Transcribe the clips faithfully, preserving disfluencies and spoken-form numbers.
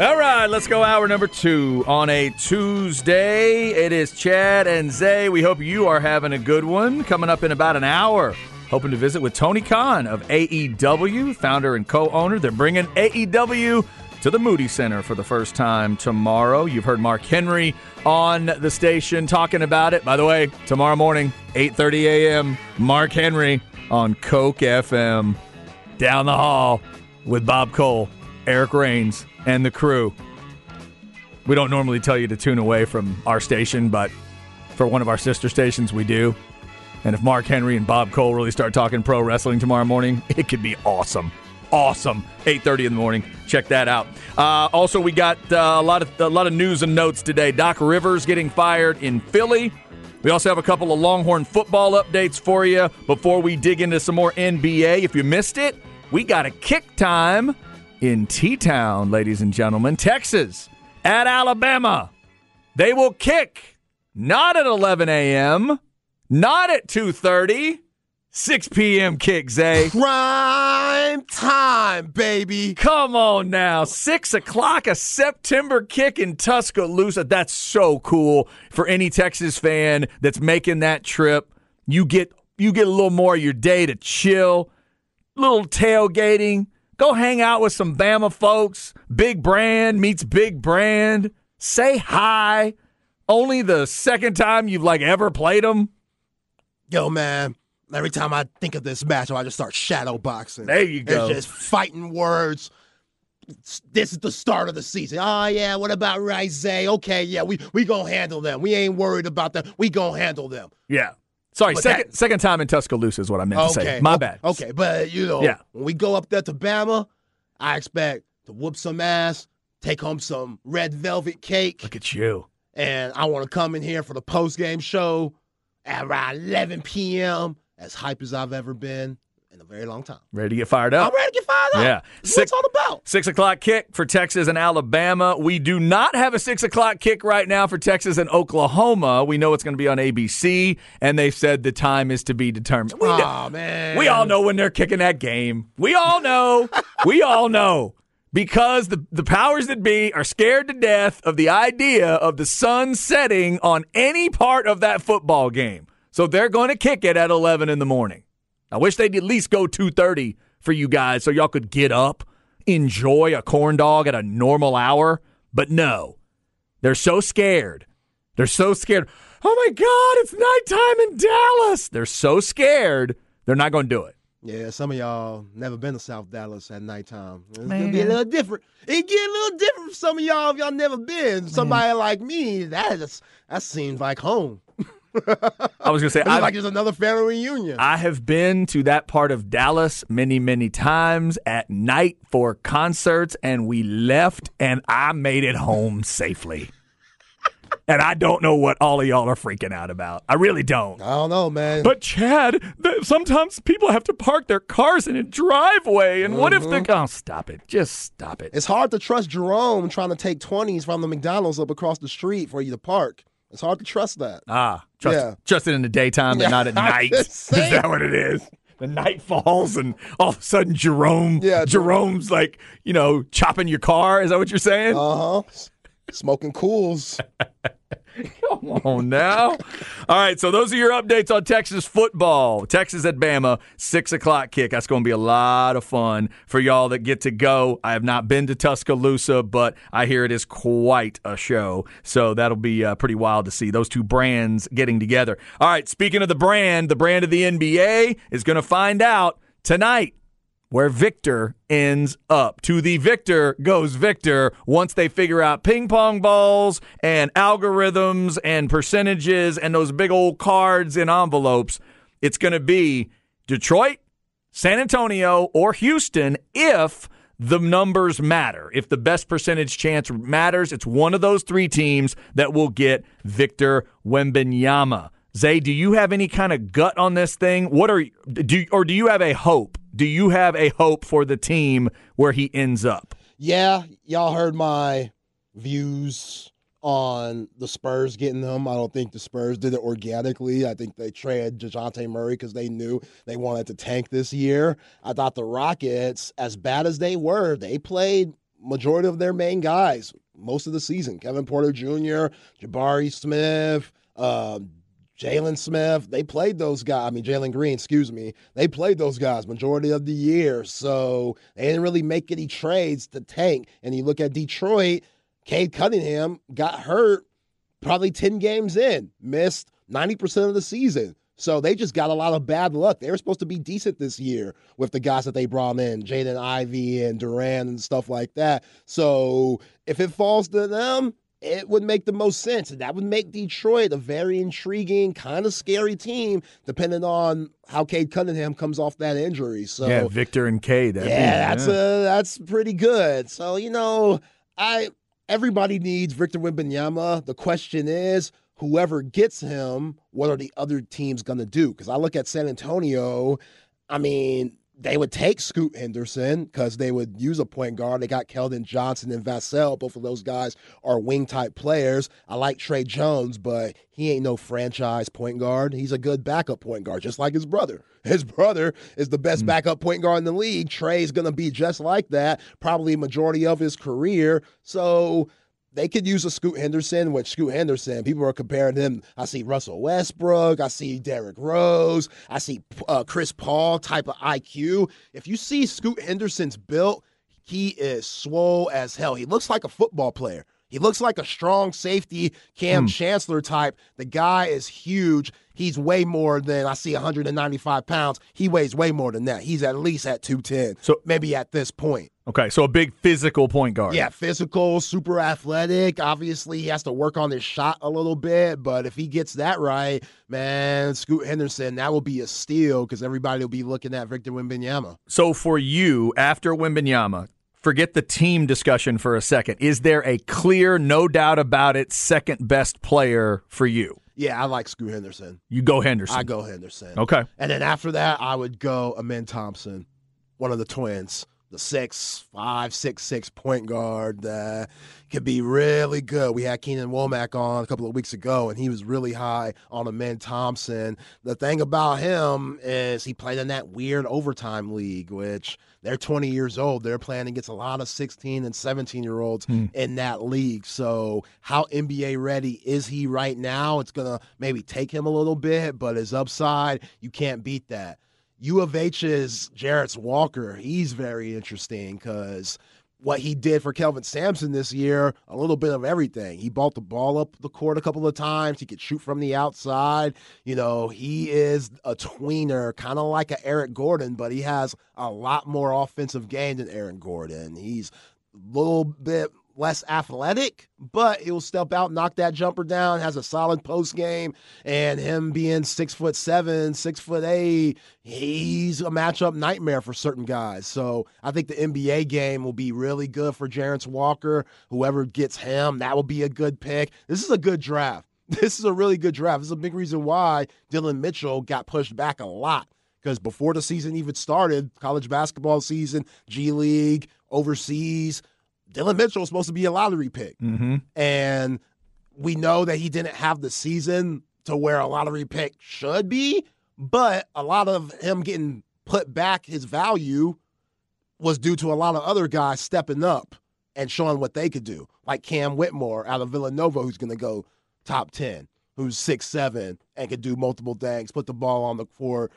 All right, let's go hour number two on a Tuesday. It is Chad and Zay. We hope you are having a good one. Coming up in about an hour, hoping to visit with Tony Khan of A E W, founder and co-owner. They're bringing A E W to the Moody Center for the first time tomorrow. You've heard Mark Henry on the station talking about it. By the way, tomorrow morning, eight thirty a.m., Mark Henry on Coke F M. Down the hall with Bob Cole, Eric Reigns, and the crew. We don't normally tell you to tune away from our station, but for one of our sister stations, we do. And if Mark Henry and Bob Cole really start talking pro wrestling tomorrow morning, it could be awesome. Awesome. eight thirty in the morning. Check that out. Uh, also, we got uh, a lot of a lot of news and notes today. Doc Rivers getting fired in Philly. We also have a couple of Longhorn football updates for you before we dig into some more N B A. If you missed it, we got a kick time in T-Town, ladies and gentlemen. Texas at Alabama. They will kick not at eleven a.m., not at two thirty, six p.m. kick, Zay. Prime time, baby. Come on now. six o'clock, a September kick in Tuscaloosa. That's so cool for any Texas fan that's making that trip. You get, you get a little more of your day to chill, little tailgating. Go hang out with some Bama folks. Big Brand meets Big Brand. Say hi. Only the second time you've, like, ever played them. Yo, man, every time I think of this matchup, I just start shadow boxing. There you go. It's just fighting words. It's, this is the start of the season. Oh, yeah, what about Rice? Okay, yeah, we, we gonna handle them. We ain't worried about them. We gonna handle them. Yeah. Sorry, but second that, second time in Tuscaloosa is what I meant okay, to say. My bad. Okay, but, you know, yeah. when we go up there to Bama, I expect to whoop some ass, take home some red velvet cake. Look at you. And I want to come in here for the post-game show at around eleven p.m., as hype as I've ever been in a very long time. Ready to get fired up? I'm ready to get fired up. Yeah. That's what it's all about. Six o'clock kick for Texas and Alabama. We do not have a six o'clock kick right now for Texas and Oklahoma. We know it's going to be on A B C, and they've said the time is to be determined. We oh, do- man. We all know when they're kicking that game. We all know. we all know. Because the, the powers that be are scared to death of the idea of the sun setting on any part of that football game. So they're going to kick it at eleven in the morning. I wish they'd at least go two thirty for you guys so y'all could get up, enjoy a corn dog at a normal hour. But no, they're so scared. They're so scared. Oh, my God, it's nighttime in Dallas. They're so scared they're not going to do it. Yeah, some of y'all never been to South Dallas at nighttime. It's Man. gonna be a little different. It get a little different for some of y'all if y'all never been. Somebody Man. like me, that is that seems like home. I was gonna say, I like it's another family reunion. I have been to that part of Dallas many, many times at night for concerts, and we left, and I made it home safely. And I don't know what all of y'all are freaking out about. I really don't. I don't know, man. But, Chad, th- sometimes people have to park their cars in a driveway. And mm-hmm. what if they... Oh, stop it. Just stop it. It's hard to trust Jerome trying to take twenties from the McDonald's up across the street for you to park. It's hard to trust that. Ah, trust, yeah. trust it in the daytime and not at night. Is that what it is? The night falls, and all of a sudden, Jerome, yeah, Jerome's like, you know, chopping your car. Is that what you're saying? Uh-huh. Smoking cools. Come on now. All right, so those are your updates on Texas football. Texas at Bama, six o'clock kick. That's going to be a lot of fun for y'all that get to go. I have not been to Tuscaloosa, but I hear it is quite a show. So that'll be uh, pretty wild to see those two brands getting together. All right, speaking of the brand, the brand of the N B A is going to find out tonight where Victor ends up. To the Victor goes Victor once they figure out ping pong balls and algorithms and percentages and those big old cards in envelopes. It's going to be Detroit, San Antonio, or Houston if the numbers matter. If the best percentage chance matters, it's one of those three teams that will get Victor Wembanyama. Zay, do you have any kind of gut on this thing? What are do or do you have a hope? Do you have a hope for the team where he ends up? Yeah, y'all heard my views on the Spurs getting him. I don't think the Spurs did it organically. I think they traded DeJounte Murray because they knew they wanted to tank this year. I thought the Rockets, as bad as they were, they played majority of their main guys most of the season. Kevin Porter Junior, Jabari Smith, uh, Jalen Smith, they played those guys. I mean, Jalen Green, excuse me. They played those guys majority of the year. So they didn't really make any trades to tank. And you look at Detroit, Cade Cunningham got hurt probably ten games in, missed ninety percent of the season. So they just got a lot of bad luck. They were supposed to be decent this year with the guys that they brought in, Jaden Ivey and Durant and stuff like that. So if it falls to them, it would make the most sense. And that would make Detroit a very intriguing, kind of scary team, depending on how Cade Cunningham comes off that injury. So yeah, Victor and Cade. Yeah, be, that's, yeah. A, that's pretty good. So, you know, I everybody needs Victor Wembanyama. The question is, whoever gets him, what are the other teams going to do? Because I look at San Antonio, I mean, they would take Scoot Henderson because they would use a point guard. They got Keldon Johnson and Vassell. Both of those guys are wing-type players. I like Trey Jones, but he ain't no franchise point guard. He's a good backup point guard, just like his brother. His brother is the best mm-hmm. backup point guard in the league. Trey's going to be just like that, probably majority of his career. So they could use a Scoot Henderson, which Scoot Henderson, people are comparing him. I see Russell Westbrook. I see Derrick Rose. I see uh, Chris Paul type of I Q. If you see Scoot Henderson's built, he is swole as hell. He looks like a football player. He looks like a strong safety, Cam mm. Chancellor type. The guy is huge. He's way more than, I see one hundred ninety-five pounds. He weighs way more than that. He's at least at two ten, so maybe at this point. Okay, so a big physical point guard. Yeah, physical, super athletic. Obviously, he has to work on his shot a little bit, but if he gets that right, man, Scoot Henderson, that will be a steal because everybody will be looking at Victor Wembanyama. So for you, after Wembanyama, forget the team discussion for a second. Is there a clear, no doubt about it, second best player for you? Yeah, I like Scoot Henderson. You go Henderson. I go Henderson. Okay. And then after that, I would go Amen Thompson, one of the twins. The six five six six point guard that uh, could be really good. We had Keenan Womack on a couple of weeks ago, and he was really high on Amen Thompson. The thing about him is he played in that weird overtime league, which they're twenty years old. They're playing against a lot of sixteen and seventeen year olds mm. in that league. So how N B A ready is he right now? It's gonna maybe take him a little bit, but his upside, you can't beat that. U of H's Jarrett Walker, he's very interesting because what he did for Kelvin Sampson this year, a little bit of everything. He bought the ball up the court a couple of times. He could shoot from the outside. You know, he is a tweener, kind of like an Eric Gordon, but he has a lot more offensive game than Aaron Gordon. He's a little bit less athletic, but he'll step out, knock that jumper down, has a solid post game, and him being six foot seven, six foot eight, he's a matchup nightmare for certain guys. So I think the N B A game will be really good for Jarrett Walker. Whoever gets him, that will be a good pick. This is a good draft. This is a really good draft. This is a big reason why Dylan Mitchell got pushed back a lot because before the season even started, college basketball season, G League, overseas, Dylan Mitchell was supposed to be a lottery pick, mm-hmm. and we know that he didn't have the season to where a lottery pick should be, but a lot of him getting put back his value was due to a lot of other guys stepping up and showing what they could do, like Cam Whitmore out of Villanova, who's going to go top ten, who's six seven and could do multiple things, put the ball on the court.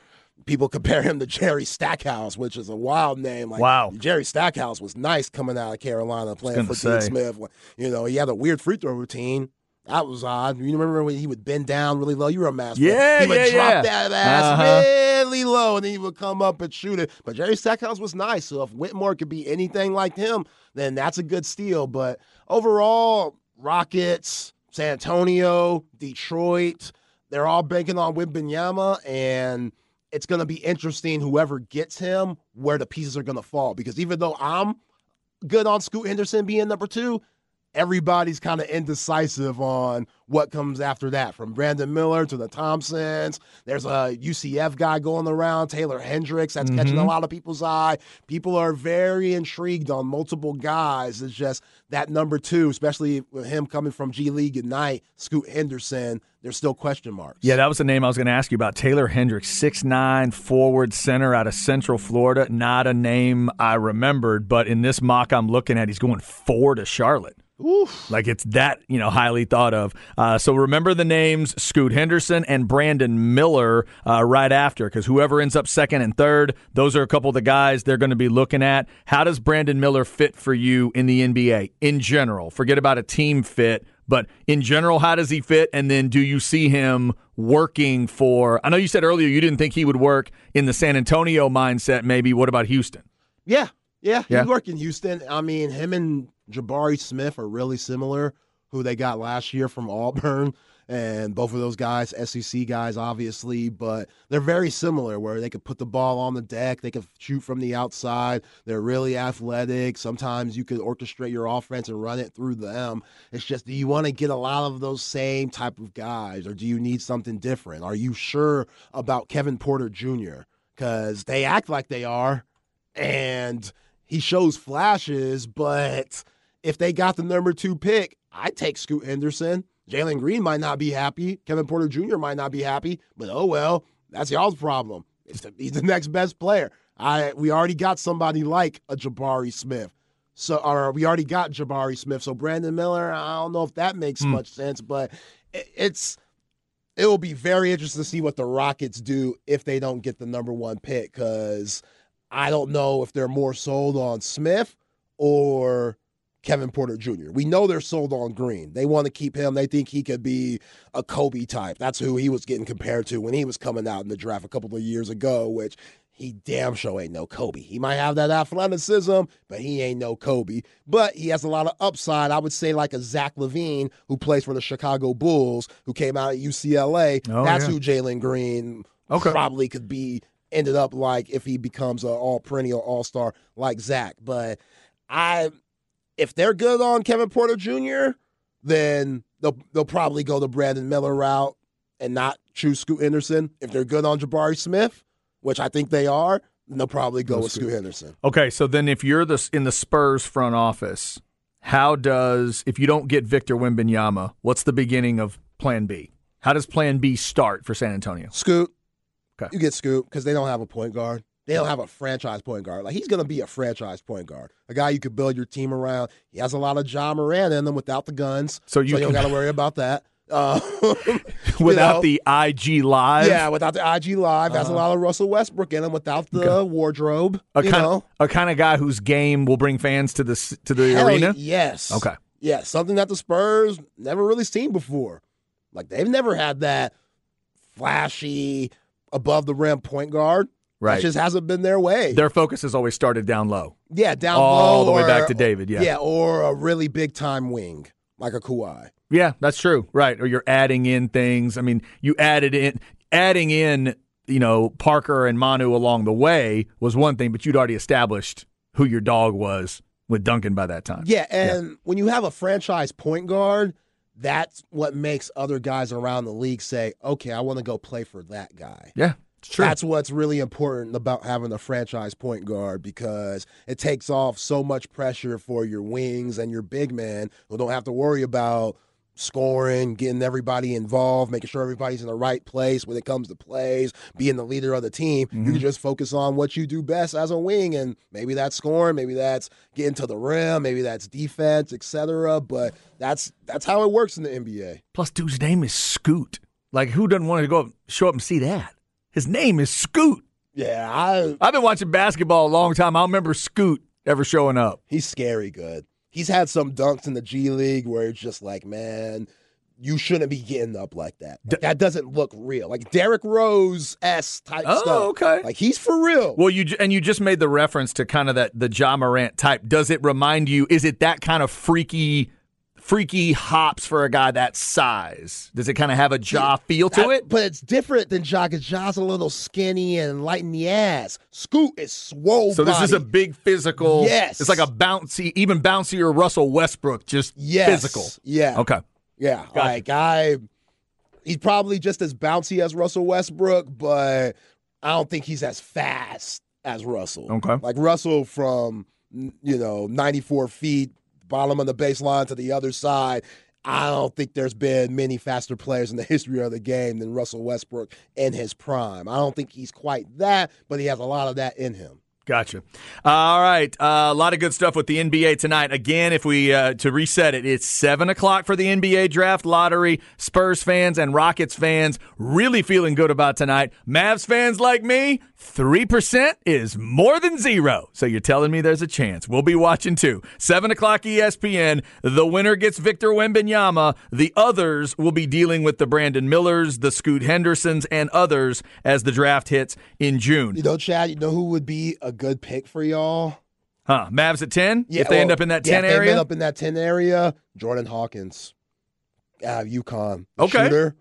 People compare him to Jerry Stackhouse, which is a wild name. Like, wow. Jerry Stackhouse was nice coming out of Carolina playing for Dean Smith. You know, he had a weird free throw routine. That was odd. You remember when he would bend down really low? You were a master. Yeah, yeah, yeah. He would yeah, drop yeah. that ass uh-huh. really low, and then he would come up and shoot it. But Jerry Stackhouse was nice, so if Whitmore could be anything like him, then that's a good steal. But overall, Rockets, San Antonio, Detroit, they're all banking on Wembanyama, and it's going to be interesting, whoever gets him, where the pieces are going to fall. Because even though I'm good on Scoot Henderson being number two, everybody's kind of indecisive on what comes after that, from Brandon Miller to the Thompsons. There's a U C F guy going around, Taylor Hendricks, that's mm-hmm. catching a lot of people's eye. People are very intrigued on multiple guys. It's just that number two, especially with him coming from G League at night, Scoot Henderson, there's still question marks. Yeah, that was the name I was going to ask you about, Taylor Hendricks, six nine, forward center out of Central Florida. Not a name I remembered, but in this mock I'm looking at, he's going four to Charlotte. Oof. Like it's that, you know, highly thought of. Uh, so remember the names Scoot Henderson and Brandon Miller uh, right after, because whoever ends up second and third, those are a couple of the guys they're going to be looking at. How does Brandon Miller fit for you in the N B A in general? Forget about a team fit, but in general, how does he fit? And then do you see him working for, I know you said earlier you didn't think he would work in the San Antonio mindset maybe. What about Houston? Yeah, yeah, yeah. He'd work in Houston. I mean, him and Jabari Smith are really similar, who they got last year from Auburn, and both of those guys, S E C guys, obviously, but they're very similar where they could put the ball on the deck, they could shoot from the outside, they're really athletic. Sometimes you could orchestrate your offense and run it through them. It's just, do you want to get a lot of those same type of guys, or do you need something different? Are you sure about Kevin Porter Junior? Because they act like they are, and he shows flashes, but if they got the number two pick, I'd take Scoot Henderson. Jalen Green might not be happy. Kevin Porter Junior might not be happy, but oh well, that's y'all's problem. It's the, he's the next best player. I We already got somebody like a Jabari Smith. So, or we already got Jabari Smith. So Brandon Miller, I don't know if that makes mm. much sense, but it, it's it will be very interesting to see what the Rockets do if they don't get the number one pick, because I don't know if they're more sold on Smith or Kevin Porter Junior We know they're sold on Green. They want to keep him. They think he could be a Kobe type. That's who he was getting compared to when he was coming out in the draft a couple of years ago, which he damn sure ain't no Kobe. He might have that athleticism, but he ain't no Kobe. But he has a lot of upside. I would say like a Zach LaVine, who plays for the Chicago Bulls, who came out at U C L A. Oh, That's yeah. who Jalen Green okay. probably could be, ended up like if he becomes an all-perennial all-star like Zach. But I... If they're good on Kevin Porter Junior, then they'll they'll probably go the Brandon Miller route and not choose Scoot Henderson. If they're good on Jabari Smith, which I think they are, then they'll probably go no with Scoot. Scoot Henderson. Okay, so then if you're the, in the Spurs front office, how does, if you don't get Victor Wembanyama, what's the beginning of plan B? How does plan B start for San Antonio? Scoot. Okay. You get Scoot because they don't have a point guard. They don't have a franchise point guard. Like, he's going to be a franchise point guard, a guy you could build your team around. He has a lot of Ja Morant in them without the guns, so you, so you don't got to worry about that. Uh, without you know, the I G Live? Yeah, without the I G Live. Uh-huh. Has a lot of Russell Westbrook in him without the okay. wardrobe. A you kind, know. A kind of guy whose game will bring fans to the, to the Hell arena? Yes. Okay. Yeah, something that the Spurs never really seen before. Like, they've never had that flashy, above-the-rim point guard. Right. It just hasn't been their way. Their focus has always started down low. Yeah, down All low. All the way or, back to David, yeah. Yeah, or a really big-time wing, like a Kawhi. Yeah, that's true. Right, or you're adding in things. I mean, you added in – adding in, you know, Parker and Manu along the way was one thing, but you'd already established who your dog was with Duncan by that time. Yeah, and yeah. when you have a franchise point guard, that's what makes other guys around the league say, okay, I want to go play for that guy. Yeah. True. That's what's really important about having a franchise point guard, because it takes off so much pressure for your wings and your big men who don't have to worry about scoring, getting everybody involved, making sure everybody's in the right place when it comes to plays, being the leader of the team. Mm-hmm. You can just focus on what you do best as a wing, and maybe that's scoring, maybe that's getting to the rim, maybe that's defense, et cetera. But that's that's how it works in the N B A. Plus, dude's name is Scoot. Like, who doesn't want to go up, show up and see that? His name is Scoot. Yeah. I, I've been watching basketball a long time. I don't remember Scoot ever showing up. He's scary good. He's had some dunks in the G League where it's just like, man, you shouldn't be getting up like that. Like, D- that doesn't look real. Like Derrick Rose-esque type oh, stuff. Oh, okay. Like, he's for real. Well, you and you just made the reference to kind of that the Ja Morant type. Does it remind you, is it that kind of freaky freaky hops for a guy that size. Does it kind of have a Ja feel to I, it? But it's different than Ja, because Ja's a little skinny and light in the ass. Scoot is swole. So body. This is a big physical. Yes. It's like a bouncy, even bouncier Russell Westbrook, just yes. physical. Yeah. Okay. Yeah. Gotcha. Like, I, he's probably just as bouncy as Russell Westbrook, but I don't think he's as fast as Russell. Okay. Like, Russell from, you know, ninety-four feet, bottom of the baseline to the other side. I don't think there's been many faster players in the history of the game than Russell Westbrook in his prime. I don't think he's quite that, but he has a lot of that in him. Gotcha. All right. Uh, a lot of good stuff with the N B A tonight. Again, if we uh, to reset it, it's seven o'clock for the N B A draft lottery. Spurs fans and Rockets fans really feeling good about tonight. Mavs fans like me, three percent is more than zero. So you're telling me there's a chance. We'll be watching too. seven o'clock E S P N. The winner gets Victor Wembanyama. The others will be dealing with the Brandon Millers, the Scoot Hendersons, and others as the draft hits in June. You know, Chad, you know who would be a good pick for y'all? Huh? Mavs at ten? Yeah, if they well, end up in that ten yeah, area? If they end up in that ten area, Jordan Hawkins, uh, UConn. Okay. Shooter,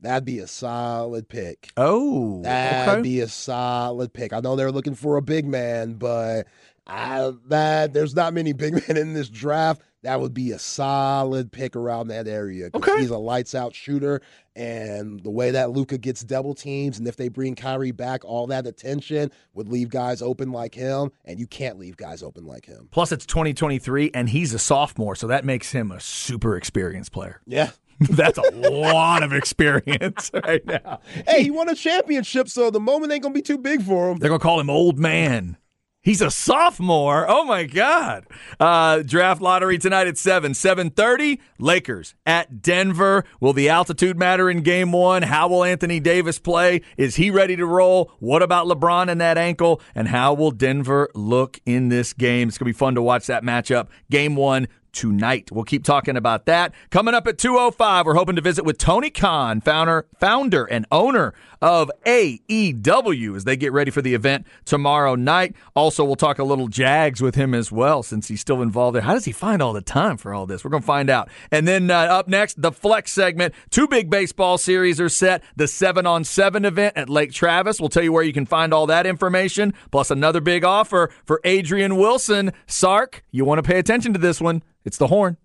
that'd be a solid pick. Oh. That'd okay. be a solid pick. I know they're looking for a big man, but I, that there's not many big men in this draft. That would be a solid pick around that area. Okay. He's a lights-out shooter, and the way that Luka gets double teams, and if they bring Kyrie back, all that attention would leave guys open like him, and you can't leave guys open like him. Plus, it's twenty twenty-three, and he's a sophomore, so that makes him a super experienced player. Yeah. That's a lot of experience right now. Hey, he won a championship, so the moment ain't going to be too big for him. They're going to call him Old Man. He's a sophomore. Oh, my God. Uh, draft lottery tonight at seven. seven thirty, Lakers at Denver. Will the altitude matter in game one? How will Anthony Davis play? Is he ready to roll? What about LeBron and that ankle? And how will Denver look in this game? It's going to be fun to watch that matchup. Game one tonight. We'll keep talking about that. Coming up at two oh five, we're hoping to visit with Tony Khan, founder, founder and owner of A E W, as they get ready for the event tomorrow night. Also, we'll talk a little Jags with him as well, since he's still involved there. How does he find all the time for all this? We're going to find out. And then uh, up next, the Flex segment. Two big baseball series are set. The seven on seven event at Lake Travis. We'll tell you where you can find all that information, plus another big offer for Adrian Wilson. Sark, you want to pay attention to this one. It's the Horn.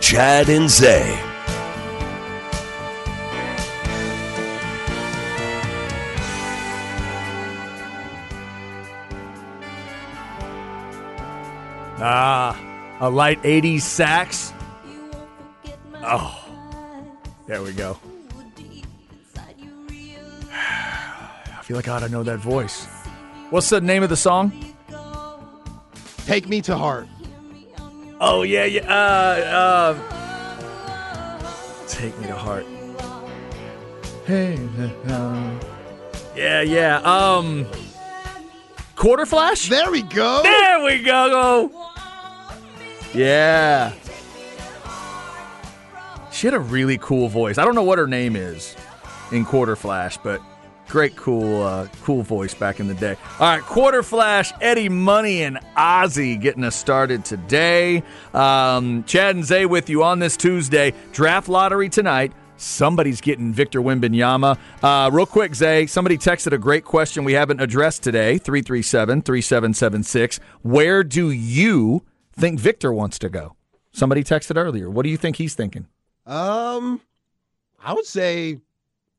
Chad and Zay. Ah, a light eighties sax. Oh, there we go. I feel like I ought to know that voice. What's the name of the song? Take Me to Heart. Oh, yeah, yeah. Uh, uh, Take Me to Heart. Hey, uh, yeah, yeah. Um, Quarterflash? There we go. There we go. Yeah. She had a really cool voice. I don't know what her name is in Quarterflash, but... Great, cool, uh, cool voice back in the day. All right, Quarterflash, Eddie Money, and Ozzy getting us started today. Um, Chad and Zay with you on this Tuesday. Draft lottery tonight. Somebody's getting Victor Wembanyama. Uh, real quick, Zay, somebody texted a great question we haven't addressed today, three three seven, three seven seven six. Where do you think Victor wants to go? Somebody texted earlier. What do you think he's thinking? Um, I would say...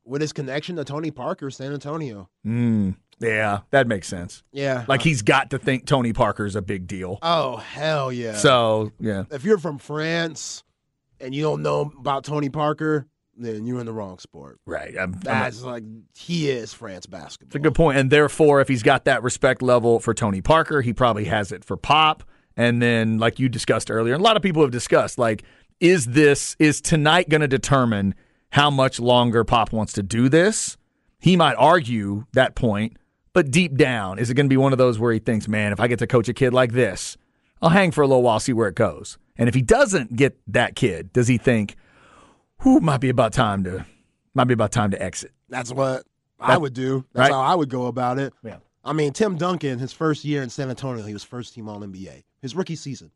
with his connection to Tony Parker, San Antonio. Mm, yeah, that makes sense. Yeah. Like, he's got to think Tony Parker's a big deal. Oh, hell yeah. So, yeah. If you're from France and you don't know about Tony Parker, then you're in the wrong sport. Right. I'm, That's I'm a, like, he is France basketball. It's a good point. And therefore, if he's got that respect level for Tony Parker, he probably has it for Pop. And then, like you discussed earlier, a lot of people have discussed, like, is this, is tonight going to determine how much longer Pop wants to do this? He might argue that point, but deep down, is it going to be one of those where he thinks, man, if I get to coach a kid like this, I'll hang for a little while, see where it goes. And if he doesn't get that kid, does he think, whew, might be about time to Might be about time to exit. That's what that, I would do. That's right? How I would go about it. Yeah. I mean, Tim Duncan, his first year in San Antonio, he was first team All N B A. His rookie season.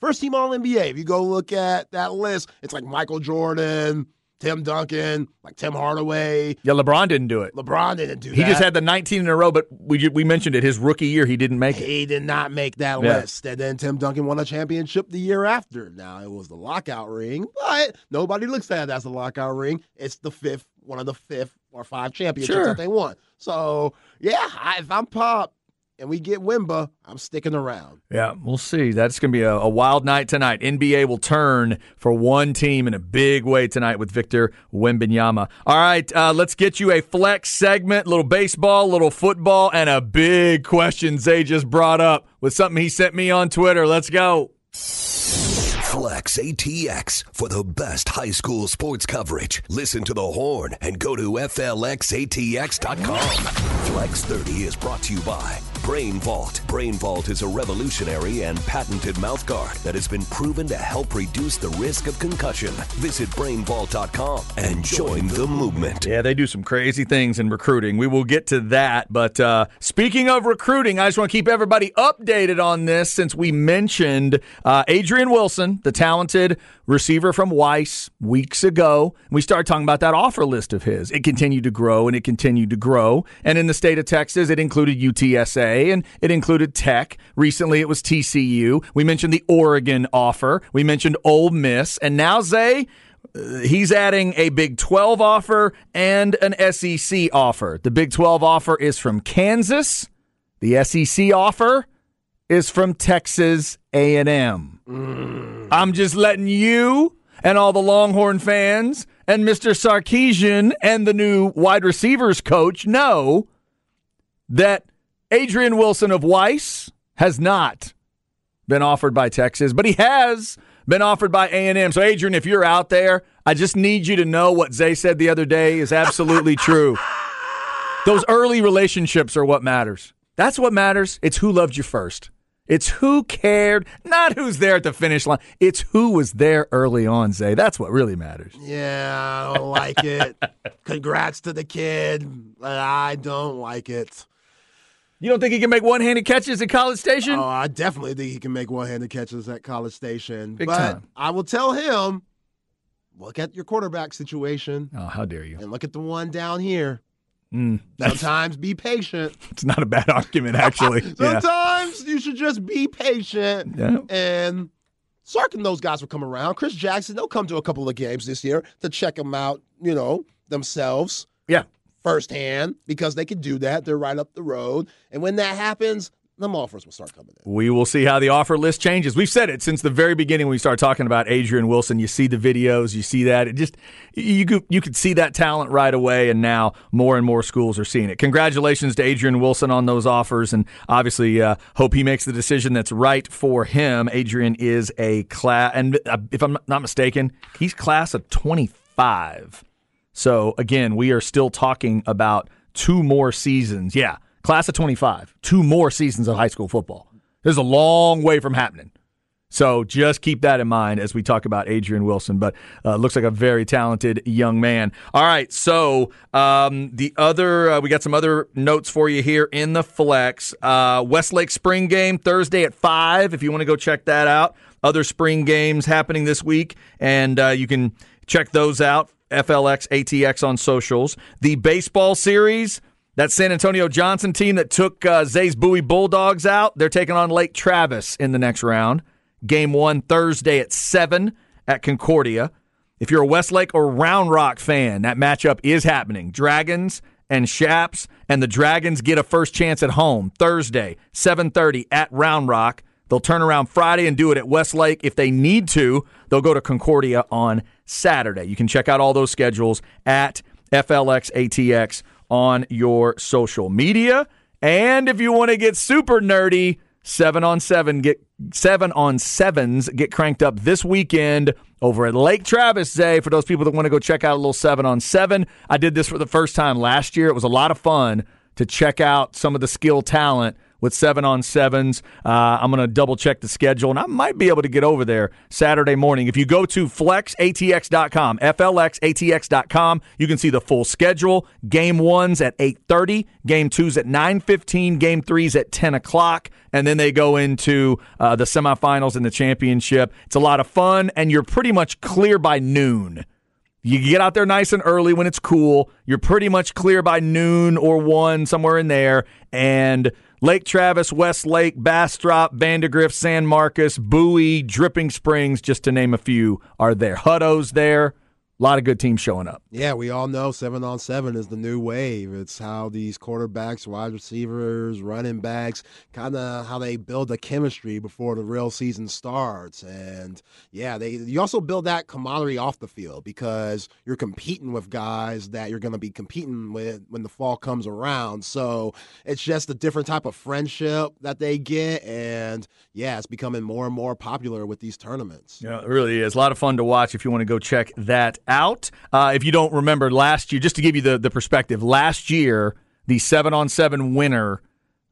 First team All N B A. If you go look at that list, it's like Michael Jordan, Tim Duncan, like Tim Hardaway. Yeah, LeBron didn't do it. LeBron didn't do it. He that. just had the nineteen in a row, but we we mentioned it. His rookie year, he didn't make he it. He did not make that yeah. list. And then Tim Duncan won a championship the year after. Now, it was the lockout ring, but nobody looks at it as the lockout ring. It's the fifth, one of the fifth or five championships sure. that they won. So, yeah, I, if I'm Pop and we get Wemba, I'm sticking around. Yeah, we'll see. That's going to be a, a wild night tonight. N B A will turn for one team in a big way tonight with Victor Wembanyama. All right, uh, let's get you a flex segment, little baseball, little football, and a big question Zay just brought up with something he sent me on Twitter. Let's go. Flex A T X for the best high school sports coverage. Listen to the Horn and go to F L X A T X dot com. Flex thirty is brought to you by Brain Vault. Brain Vault is a revolutionary and patented mouthguard that has been proven to help reduce the risk of concussion. Visit brain vault dot com and join the movement. Yeah, they do some crazy things in recruiting. We will get to that. But uh, speaking of recruiting, I just want to keep everybody updated on this since we mentioned uh, Adrian Wilson, the talented receiver from Weiss, weeks ago. We started talking about that offer list of his. It continued to grow and it continued to grow. And in the state of Texas, it included U T S A. And it included Tech. Recently, it was T C U. We mentioned the Oregon offer. We mentioned Ole Miss. And now, Zay, uh, he's adding a Big twelve offer and an S E C offer. The Big twelve offer is from Kansas. The S E C offer is from Texas A and M. Mm. I'm just letting you and all the Longhorn fans and Mister Sarkisian and the new wide receivers coach know that Adrian Wilson of Weiss has not been offered by Texas, but he has been offered by A and M. So, Adrian, if you're out there, I just need you to know what Zay said the other day is absolutely true. Those early relationships are what matters. That's what matters. It's who loved you first. It's who cared, not who's there at the finish line. It's who was there early on, Zay. That's what really matters. Yeah, I don't like it. Congrats to the kid, but I don't like it. You don't think he can make one-handed catches at College Station? Oh, I definitely think he can make one-handed catches at College Station. Big but time. I will tell him, look at your quarterback situation. Oh, how dare you. And look at the one down here. Mm, Sometimes be patient. It's not a bad argument, actually. Sometimes yeah. you should just be patient. Yeah. And Sark and those guys will come around. Chris Jackson, they'll come to a couple of games this year to check them out, you know, themselves. Yeah. Firsthand, because they can do that. They're right up the road. And when that happens, them offers will start coming in. We will see how the offer list changes. We've said it since the very beginning when we started talking about Adrian Wilson. You see the videos. You see that. It just you, you could see that talent right away, and now more and more schools are seeing it. Congratulations to Adrian Wilson on those offers, and obviously uh, hope he makes the decision that's right for him. Adrian is a class, and if I'm not mistaken, he's class of twenty-five. So, again, we are still talking about two more seasons. Yeah, class of twenty-five, two more seasons of high school football. There's a long way from happening. So just keep that in mind as we talk about Adrian Wilson. But uh, looks like a very talented young man. All right, so um, the other uh, we got some other notes for you here in the flex. Uh, Westlake spring game Thursday at five if you want to go check that out. Other spring games happening this week, and uh, you can check those out. F L X, A T X on socials. The baseball series, that San Antonio Johnson team that took uh, Zay's Bowie Bulldogs out, they're taking on Lake Travis in the next round. Game one Thursday at seven at Concordia. If you're a Westlake or Round Rock fan, that matchup is happening. Dragons and Shaps, and the Dragons get a first chance at home Thursday, seven thirty at Round Rock. They'll turn around Friday and do it at Westlake. If they need to, they'll go to Concordia on Saturday. You can check out all those schedules at F L X A T X on your social media. And if you want to get super nerdy, seven on seven get seven on sevens get cranked up this weekend over at Lake Travis, Zay. For those people that want to go check out a little seven on seven, I did this for the first time last year. It was a lot of fun to check out some of the skill talent with seven-on-sevens. Uh, I'm going to double-check the schedule, and I might be able to get over there Saturday morning. If you go to flex A T X dot com, F L X A T X dot com, you can see the full schedule. Game one's at eight thirty, game two's at nine fifteen, game three's at ten o'clock, and then they go into uh, the semifinals and the championship. It's a lot of fun, and you're pretty much clear by noon. You get out there nice and early when it's cool. You're pretty much clear by noon or one, somewhere in there. And Lake Travis, Westlake, Bastrop, Vandegrift, San Marcos, Bowie, Dripping Springs, just to name a few, are there. Hutto's there. A lot of good teams showing up. Yeah, we all know seven on seven is the new wave. It's how these quarterbacks, wide receivers, running backs, kind of how they build the chemistry before the real season starts. And, yeah, they you also build that camaraderie off the field because you're competing with guys that you're going to be competing with when the fall comes around. So it's just a different type of friendship that they get. And, yeah, it's becoming more and more popular with these tournaments. Yeah, it really is. A lot of fun to watch if you want to go check that out. out. Uh, if you don't remember last year, just to give you the, the perspective, last year, the seven-on seven winner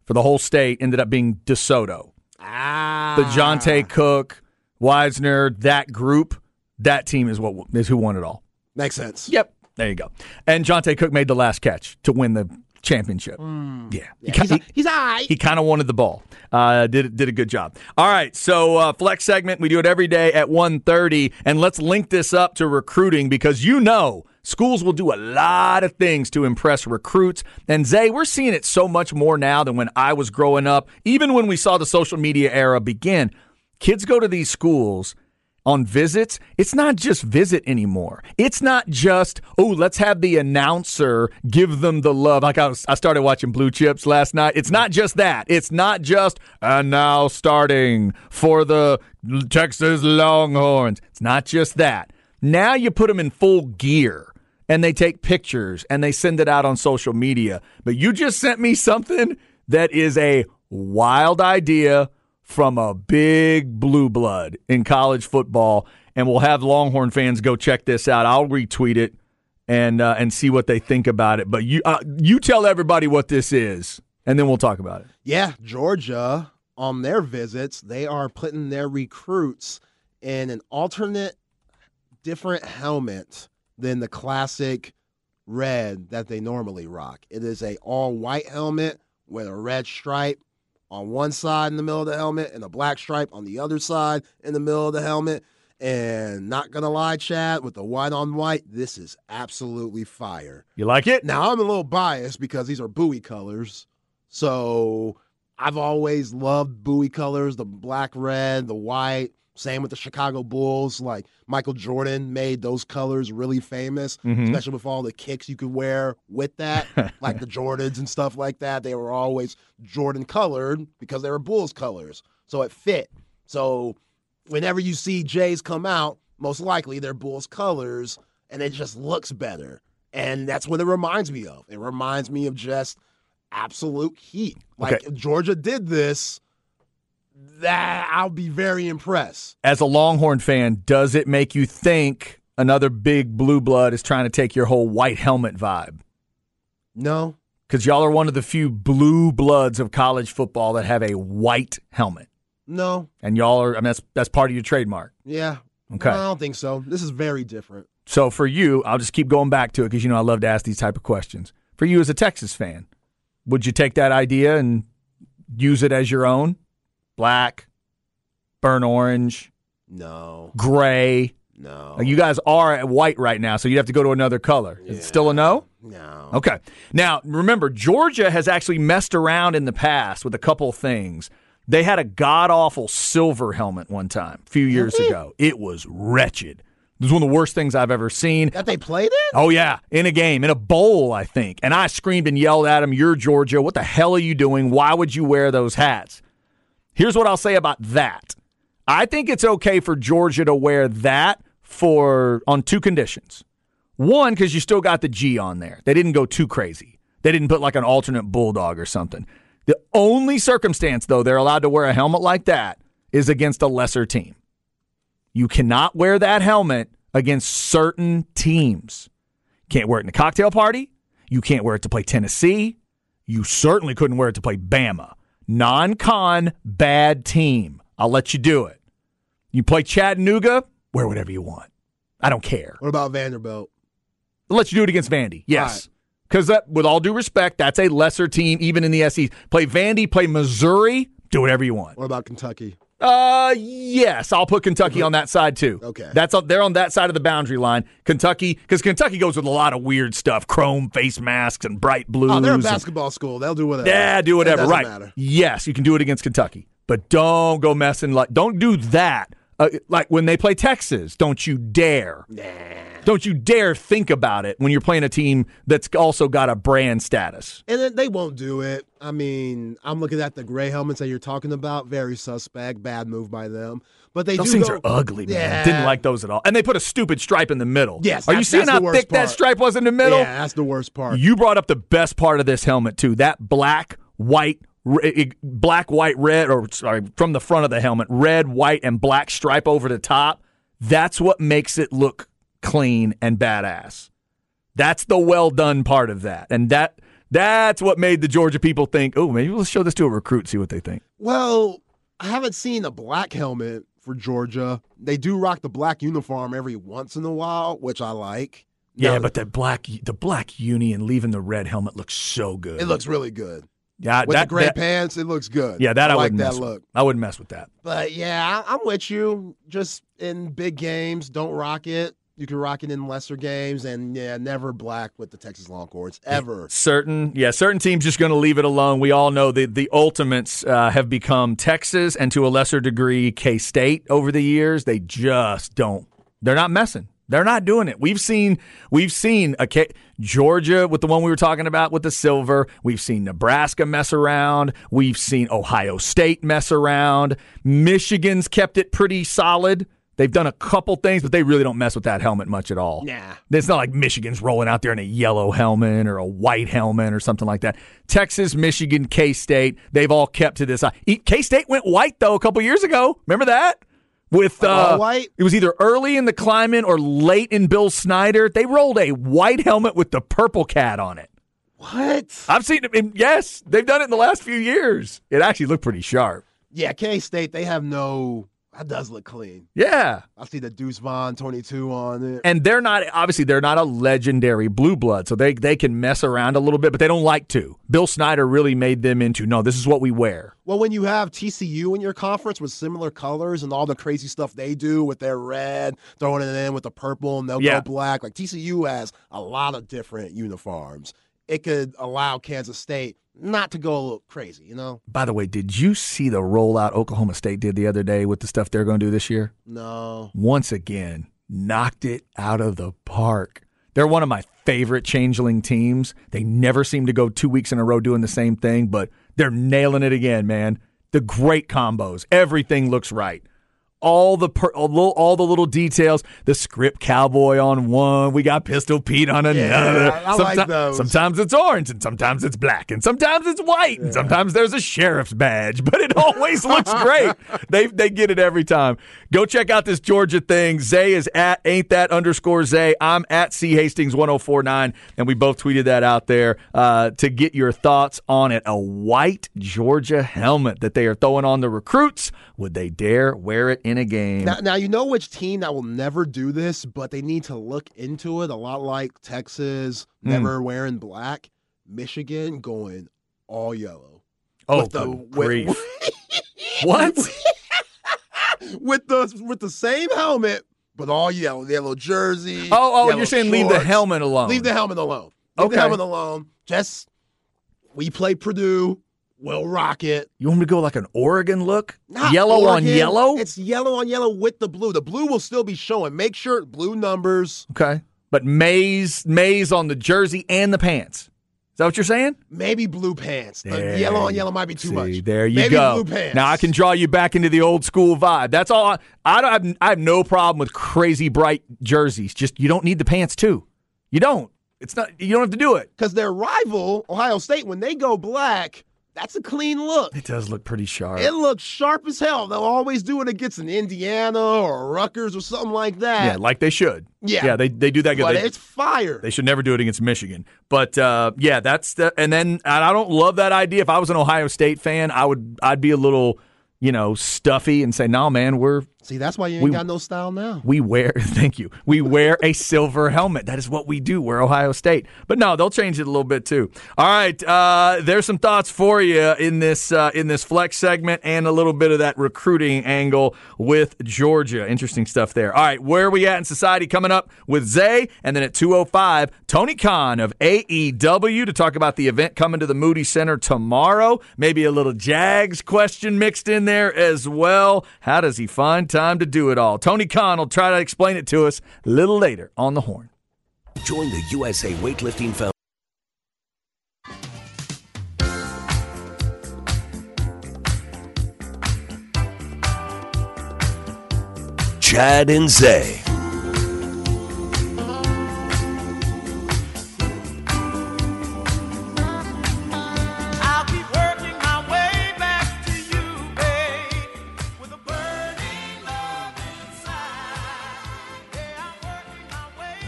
for the whole state ended up being DeSoto. Ah. The Jonte Cook, Wisner, that group, that team is what is who won it all. Makes sense. Yep. There you go. And Jonte Cook made the last catch to win the championship. Mm. Yeah. yeah. He, he's, he, he's all right. He kind of wanted the ball. Uh, did did a good job. All right, so uh, flex segment, we do it every day at one thirty, and let's link this up to recruiting because you know schools will do a lot of things to impress recruits. And, Zay, we're seeing it so much more now than when I was growing up, even when we saw the social media era begin. Kids go to these schools on visits. It's not just visit anymore. It's not just, oh, let's have the announcer give them the love. Like I, was, I started watching Blue Chips last night. It's not just that. It's not just, and now starting for the Texas Longhorns. It's not just that. Now you put them in full gear, and they take pictures, and they send it out on social media. But you just sent me something that is a wild idea from a big blue blood in college football, and we'll have Longhorn fans go check this out. I'll retweet it and uh, and see what they think about it. But you uh, you tell everybody what this is, and then we'll talk about it. Yeah, Georgia, on their visits, they are putting their recruits in an alternate, different helmet than the classic red that they normally rock. It is a all-white helmet with a red stripe on one side in the middle of the helmet and a black stripe on the other side in the middle of the helmet. And not going to lie, Chad, with the white on white, this is absolutely fire. You like it? Now, I'm a little biased because these are Bowie colors. So I've always loved Bowie colors, the black, red, the white. Same with the Chicago Bulls. Like Michael Jordan made those colors really famous, mm-hmm. especially with all the kicks you could wear with that, like the Jordans and stuff like that. They were always Jordan colored because they were Bulls colors. So it fit. So whenever you see Jays come out, most likely they're Bulls colors, and it just looks better. And that's what it reminds me of. It reminds me of just absolute heat. Like okay. if Georgia did this, that I'll be very impressed. As a Longhorn fan, does it make you think another big blue blood is trying to take your whole white helmet vibe? No. Because y'all are one of the few blue bloods of college football that have a white helmet. No. And y'all are, I mean, that's, that's part of your trademark. Yeah. Okay. No, I don't think so. This is very different. So for you, I'll just keep going back to it because, you know, I love to ask these type of questions. For you as a Texas fan, would you take that idea and use it as your own? Black, burnt orange, no, gray, no. You guys are at white right now, so you'd have to go to another color. Yeah. It's still a no? No. Okay. Now, remember, Georgia has actually messed around in the past with a couple things. They had a god-awful silver helmet one time a few years ago. It was wretched. It was one of the worst things I've ever seen. That they played it? Oh, yeah, in a game, in a bowl, I think. And I screamed and yelled at them, "You're Georgia. What the hell are you doing? Why would you wear those hats?" Here's what I'll say about that. I think it's okay for Georgia to wear that for on two conditions. One, because you still got the G on there. They didn't go too crazy. They didn't put like an alternate bulldog or something. The only circumstance, though, they're allowed to wear a helmet like that is against a lesser team. You cannot wear that helmet against certain teams. Can't wear it in a cocktail party. You can't wear it to play Tennessee. You certainly couldn't wear it to play Bama. non-con, bad team. I'll let you do it. You play Chattanooga, wear whatever you want. I don't care. What about Vanderbilt? I'll let you do it against Vandy, yes. Because right. with all due respect, that's a lesser team, even in the S E C. Play Vandy, play Missouri, do whatever you want. What about Kentucky? Uh, yes, I'll put Kentucky on that side too. Okay, that's up there on that side of the boundary line. Kentucky, because Kentucky goes with a lot of weird stuff: chrome face masks and bright blues. Oh, they're a basketball and, school. They'll do whatever. Yeah, do whatever. Right? Matter. Yes, you can do it against Kentucky, but don't go messing like. Don't do that. Uh, like when they play Texas, don't you dare. Nah. Don't you dare think about it when you're playing a team that's also got a brand status. And they won't do it. I mean, I'm looking at the gray helmets that you're talking about. Very suspect. Bad move by them. But they those do things go- are ugly, man. Yeah. Didn't like those at all. And they put a stupid stripe in the middle. Yes. Are you seeing how thick part. that stripe was in the middle? Yeah, that's the worst part. You brought up the best part of this helmet, too. That black, white Black, white, red, or sorry, from the front of the helmet, red, white, and black stripe over the top. That's what makes it look clean and badass. That's the well done part of that, and that that's what made the Georgia people think, oh, maybe let's show this to a recruit, see what they think. Well, I haven't seen a black helmet for Georgia. They do rock the black uniform every once in a while, which I like. Yeah, now, but the black, the black uni and leaving the red helmet looks so good. It looks really good. Yeah, with that, the gray that, pants, it looks good. Yeah, that I, I like that look. With. I wouldn't mess with that. But yeah, I'm with you. Just in big games, don't rock it. You can rock it in lesser games, and yeah, never black with the Texas Longhorns ever. Certain, yeah, certain teams just going to leave it alone. We all know the the ultimates uh, have become Texas and to a lesser degree K-State over the years. They just don't. They're not messing. They're not doing it. We've seen we've seen a K- Georgia with the one we were talking about with the silver. We've seen Nebraska mess around. We've seen Ohio State mess around. Michigan's kept it pretty solid. They've done a couple things, but they really don't mess with that helmet much at all. Nah. It's not like Michigan's rolling out there in a yellow helmet or a white helmet or something like that. Texas, Michigan, K-State, they've all kept to this. K-State went white, though, a couple years ago. Remember that? With uh, all white? It was either early in the Kleiman or late in Bill Snyder. They rolled a white helmet with the purple cat on it. What? I've seen it. In, yes, they've done it in the last few years. It actually looked pretty sharp. Yeah, K-State, they have no... That does look clean. Yeah. I see the Deuce Vaughn twenty-two on it. And they're not, obviously, they're not a legendary blue blood, so they, they can mess around a little bit, but they don't like to. Bill Snyder really made them into, no, this is what we wear. Well, when you have T C U in your conference with similar colors and all the crazy stuff they do with their red, throwing it in with the purple, and they'll yeah. go black. Like, T C U has a lot of different uniforms. It could allow Kansas State not to go a little crazy, you know? By the way, did you see the rollout Oklahoma State did the other day with the stuff they're going to do this year? No. Once again, knocked it out of the park. They're one of my favorite changeling teams. They never seem to go two weeks in a row doing the same thing, but they're nailing it again, man. The great combos. Everything looks right. All the per- all the little details, the script cowboy on one, we got Pistol Pete on another. Yeah, I Sometime- like those. Sometimes it's orange, and sometimes it's black, and sometimes it's white, yeah. and sometimes there's a sheriff's badge, but it always looks great. They they get it every time. Go check out this Georgia thing. Zay is at ain't that underscore Zay. I'm at C Hastings one oh four nine, and we both tweeted that out there uh, to get your thoughts on it. A white Georgia helmet that they are throwing on the recruits. Would they dare wear it in a game? Now, now, you know which team that will never do this, but they need to look into it. A lot like Texas never mm. wearing black. Michigan going all yellow. Oh, with the grief. With, what? with the with the same helmet, but all yellow. Yellow jersey. Oh, oh, you're saying shorts. Leave the helmet alone. Leave the helmet alone. Leave okay. the helmet alone. Just, we play Purdue. We'll rock it. You want me to go like an Oregon look? Not yellow Oregon. On yellow? It's yellow on yellow with the blue. The blue will still be showing. Make sure blue numbers. Okay. But maize, maize on the jersey and the pants. Is that what you're saying? Maybe blue pants. The yellow on yellow might be too see, much. There you Maybe go. Maybe blue pants. Now I can draw you back into the old school vibe. That's all. I, I, don't have, I have no problem with crazy bright jerseys. Just you don't need the pants too. You don't. It's not. You don't have to do it. Because their rival, Ohio State, when they go black... That's a clean look. It does look pretty sharp. It looks sharp as hell. They'll always do it against an Indiana or Rutgers or something like that. Yeah, like they should. Yeah. Yeah, they, they do that good. But they, it's fire. They should never do it against Michigan. But, uh, yeah, that's the – and then and I don't love that idea. If I was an Ohio State fan, I would, I'd be a little – you know, stuffy and say, no, nah, man, we're... See, that's why you ain't we, got no style now. We wear... Thank you. We wear a silver helmet. That is what we do. We're Ohio State. But no, they'll change it a little bit, too. All right, uh, there's some thoughts for you in this uh, in this flex segment and a little bit of that recruiting angle with Georgia. Interesting stuff there. All right, where are we at in society? Coming up with Zay, and then at two oh five, Tony Khan of A E W to talk about the event coming to the Moody Center tomorrow. Maybe a little Jags question mixed in there as well. How does he find time to do it all? Tony Khan will try to explain it to us a little later on The Horn. Join the U S A Weightlifting Foundation. Chad and Zay.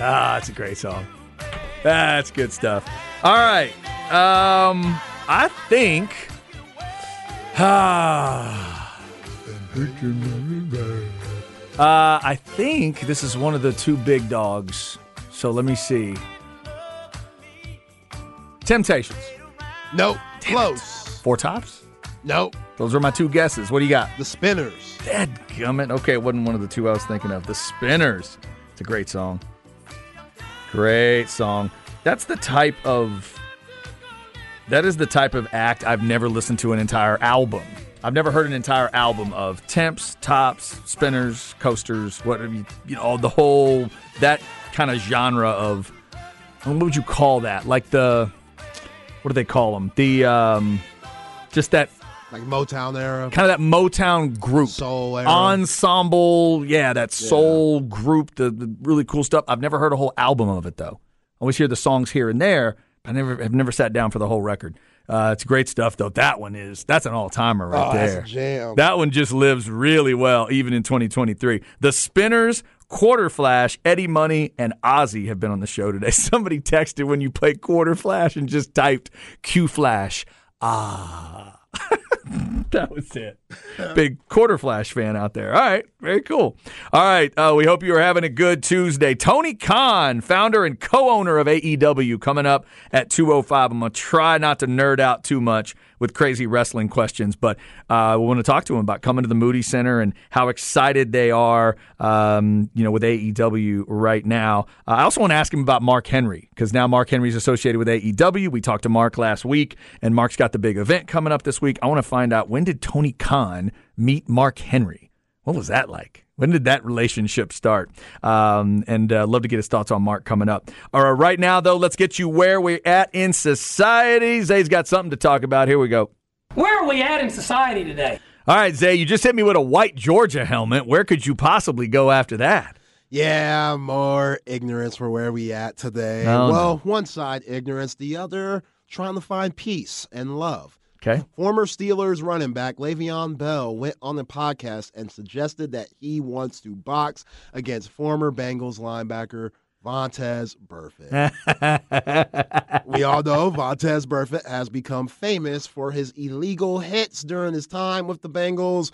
Ah, that's a great song. That's good stuff. All right. Um, I think... Ah, uh, I think this is one of the two big dogs. So let me see. Temptations. Nope. Damn Close. It. Four Tops? Nope. Those are my two guesses. What do you got? The Spinners. Dadgummit. Okay, it wasn't one of the two I was thinking of. The Spinners. It's a great song. Great song. That's the type of that is the type of act I've never listened to an entire album. I've never heard an entire album of Temps, Tops, Spinners, Coasters, whatever you, you know, the whole that kind of genre of what would you call that? Like the what do they call them? The um, just that like Motown era, kind of that Motown group, soul era. Ensemble, yeah, that soul yeah. group, the, the really cool stuff. I've never heard a whole album of it though. I always hear the songs here and there, but I never have never sat down for the whole record. Uh, it's great stuff though. That one is that's an all timer right oh, there. That's a jam. That one just lives really well even in twenty twenty-three. The Spinners, Quarterflash, Eddie Money, and Ozzy have been on the show today. Somebody texted when you play Quarterflash and just typed Q Flash. Ah. That was it. Big Quarterflash fan out there. All right. Very cool. All right. Uh, we hope you are having a good Tuesday. Tony Khan, founder and co-owner of A E W, coming up at two oh five. I'm going to try not to nerd out too much with crazy wrestling questions, but uh, we want to talk to him about coming to the Moody Center and how excited they are um, you know, with A E W right now. Uh, I also want to ask him about Mark Henry because now Mark Henry's associated with A E W. We talked to Mark last week, and Mark's got the big event coming up this week. I want to find out, when did Tony Khan meet Mark Henry? What was that like? When did that relationship start? Um, and uh, love to get his thoughts on Mark coming up. All right, right now, though, let's get you where we're at in society. Zay's got something to talk about. Here we go. Where are we at in society today? All right, Zay, you just hit me with a white Georgia helmet. Where could you possibly go after that? Yeah, more ignorance for where we at today. Oh, well, no. One side ignorance, the other trying to find peace and love. Okay. Former Steelers running back Le'Veon Bell went on the podcast and suggested that he wants to box against former Bengals linebacker Vontaze Burfict. We all know Vontaze Burfict has become famous for his illegal hits during his time with the Bengals,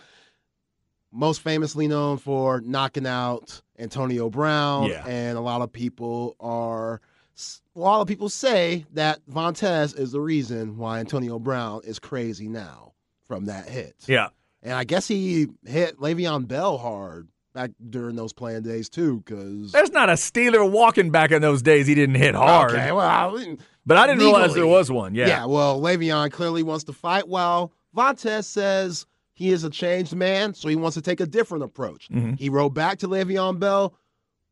most famously known for knocking out Antonio Brown, yeah. and a lot of people are... Well, a lot of people say that Vontaze is the reason why Antonio Brown is crazy now from that hit. Yeah. And I guess he hit Le'Veon Bell hard back during those playing days, too, because... There's not a Steeler walking back in those days he didn't hit hard. Okay, well, I mean, but I didn't legally realize there was one, yeah. Yeah, well, Le'Veon clearly wants to fight, while Vontaze says he is a changed man, so he wants to take a different approach. Mm-hmm. He wrote back to Le'Veon Bell,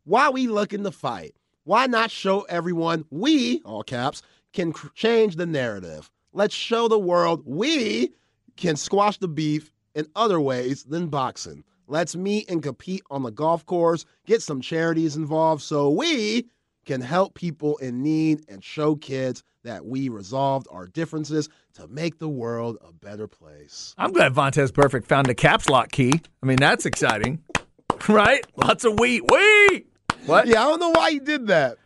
why are we looking to fight? Why not show everyone we, all caps, can cr- change the narrative? Let's show the world we can squash the beef in other ways than boxing. Let's meet and compete on the golf course, get some charities involved so we can help people in need and show kids that we resolved our differences to make the world a better place. I'm glad Vontaze Perfect found the caps lock key. I mean, that's exciting, right? Lots of wheat. Wheat! What? Yeah, I don't know why he did that.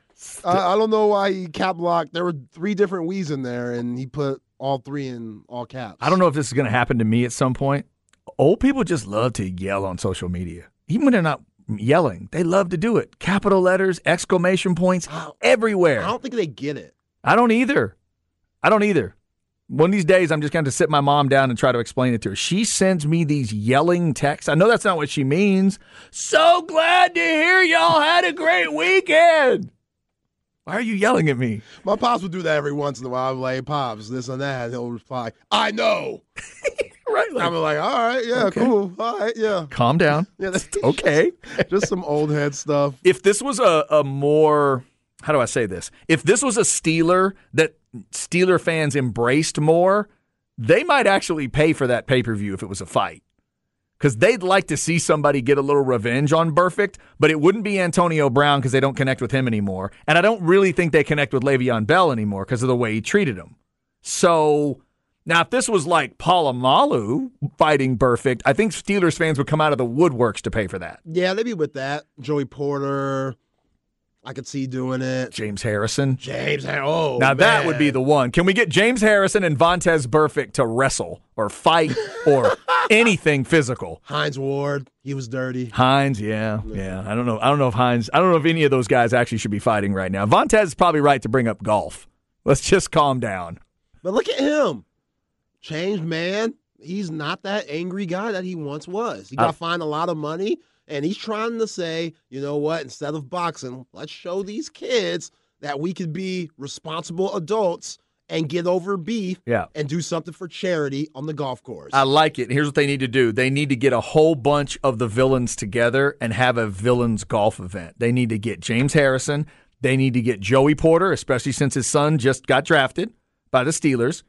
I, I don't know why he cap locked. There were three different wees in there, and he put all three in all caps. I don't know if this is going to happen to me at some point. Old people just love to yell on social media. Even when they're not yelling, they love to do it. Capital letters, exclamation points, everywhere. I don't think they get it. I don't either. I don't either. One of these days, I'm just going to sit my mom down and try to explain it to her. She sends me these yelling texts. I know that's not what she means. So glad to hear y'all had a great weekend. Why are you yelling at me? My pops would do that every once in a while. I'm like, hey, Pops, this and that. He'll reply, I know. Right, like, I'm like, all right, yeah, okay. Cool. All right, yeah. Calm down. Yeah, that's okay. Just, just some old head stuff. If this was a, a more, how do I say this? If this was a Steeler that Steeler fans embraced more, they might actually pay for that pay-per-view if it was a fight. Because they'd like to see somebody get a little revenge on Burfict, but it wouldn't be Antonio Brown because they don't connect with him anymore. And I don't really think they connect with Le'Veon Bell anymore because of the way he treated him. So now if this was like Polamalu fighting Burfict, I think Steelers fans would come out of the woodworks to pay for that. Yeah, they'd be with that. Joey Porter, I could see doing it. James Harrison. James Harrison. Oh, now man. That would be the one. Can we get James Harrison and Vontaze Burfict to wrestle or fight or anything physical? Hines Ward. He was dirty. Hines, yeah, yeah. I don't know. I don't know if Hines. I don't know if any of those guys actually should be fighting right now. Vontaze is probably right to bring up golf. Let's just calm down. But look at him. Changed man. He's not that angry guy that he once was. He got I, fined a lot of money. And he's trying to say, you know what, instead of boxing, let's show these kids that we could be responsible adults and get over beef yeah. and do something for charity on the golf course. I like it. Here's what they need to do. They need to get a whole bunch of the villains together and have a villains golf event. They need to get James Harrison. They need to get Joey Porter, especially since his son just got drafted by the Steelers.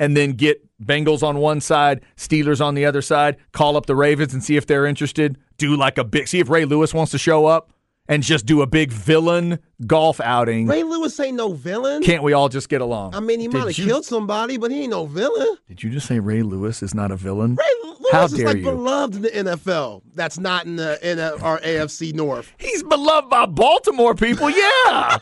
And then get Bengals on one side, Steelers on the other side, call up the Ravens and see if they're interested. Do like a big, see if Ray Lewis wants to show up and just do a big villain golf outing. Ray Lewis ain't no villain. Can't we all just get along? I mean, he might have killed somebody, but he ain't no villain. Did you just say Ray Lewis is not a villain? Ray Lewis is like beloved in the N F L. That's not in the in a, our A F C North. He's beloved by Baltimore people, yeah.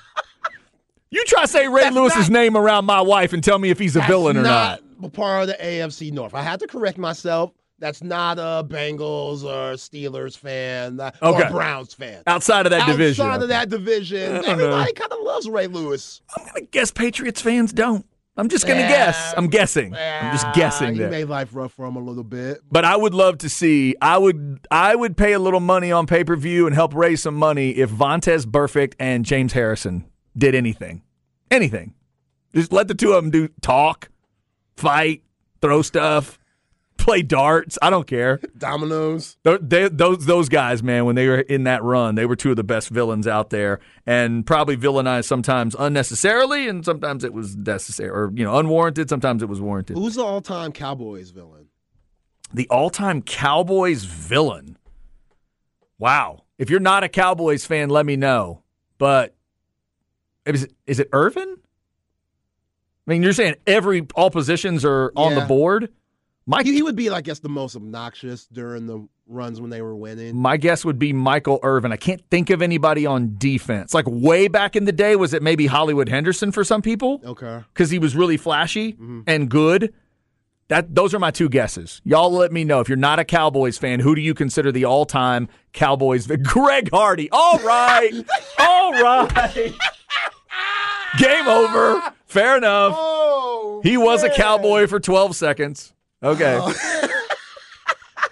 You try to say Ray That's Lewis's not, name around my wife and tell me if he's a villain or not. That's not part of the A F C North. I had to correct myself. That's not a Bengals or Steelers fan okay. or Browns fan. Outside of that Outside division. Outside of that division. Everybody kind of loves Ray Lewis. I'm going to guess Patriots fans don't. I'm just going to yeah. guess. I'm guessing. Yeah. I'm just guessing that. You made life rough for him a little bit. But I would love to see. I would I would pay a little money on pay-per-view and help raise some money if Vontaze Burfict and James Harrison did anything. Anything. Just let the two of them do talk, fight, throw stuff, play darts. I don't care. Dominoes. They, they, those, those guys, man, when they were in that run, they were two of the best villains out there and probably villainized sometimes unnecessarily and sometimes it was necessary or, you know, unwarranted. Sometimes it was warranted. Who's the all-time Cowboys villain? The all-time Cowboys villain? Wow. If you're not a Cowboys fan, let me know. But Is it, is it Irvin? I mean, you're saying every all positions are on yeah. the board? My, he, he would be, I guess, the most obnoxious during the runs when they were winning. My guess would be Michael Irvin. I can't think of anybody on defense. Like way back in the day, was it maybe Hollywood Henderson for some people? Okay. Because he was really flashy mm-hmm. and good. That Those are my two guesses. Y'all let me know. If you're not a Cowboys fan, who do you consider the all-time Cowboys? Greg Hardy. All right. all right. Game over. Fair enough. Oh, he was man. a Cowboy for twelve seconds. Okay. Oh.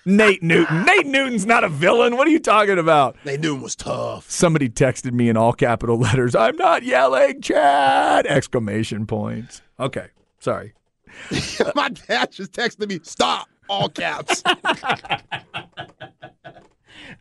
Nate Newton. Nate Newton's not a villain. What are you talking about? Nate Newton was tough. Somebody texted me in all capital letters, I'm not yelling, Chad! Exclamation points. Okay. Sorry. My dad just texted me, stop! All caps.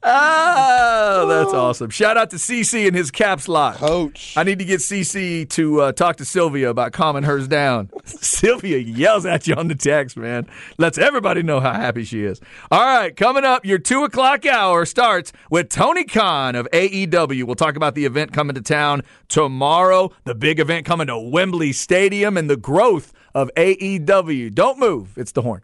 Oh, that's awesome. Shout out to C C and his Caps Lock. Coach. I need to get C C to uh, talk to Sylvia about calming hers down. Sylvia yells at you on the text, man. Lets everybody know how happy she is. All right, coming up, your two o'clock hour starts with Tony Khan of A E W. We'll talk about the event coming to town tomorrow, the big event coming to Wembley Stadium, and the growth of A E W. Don't move. It's the Horn.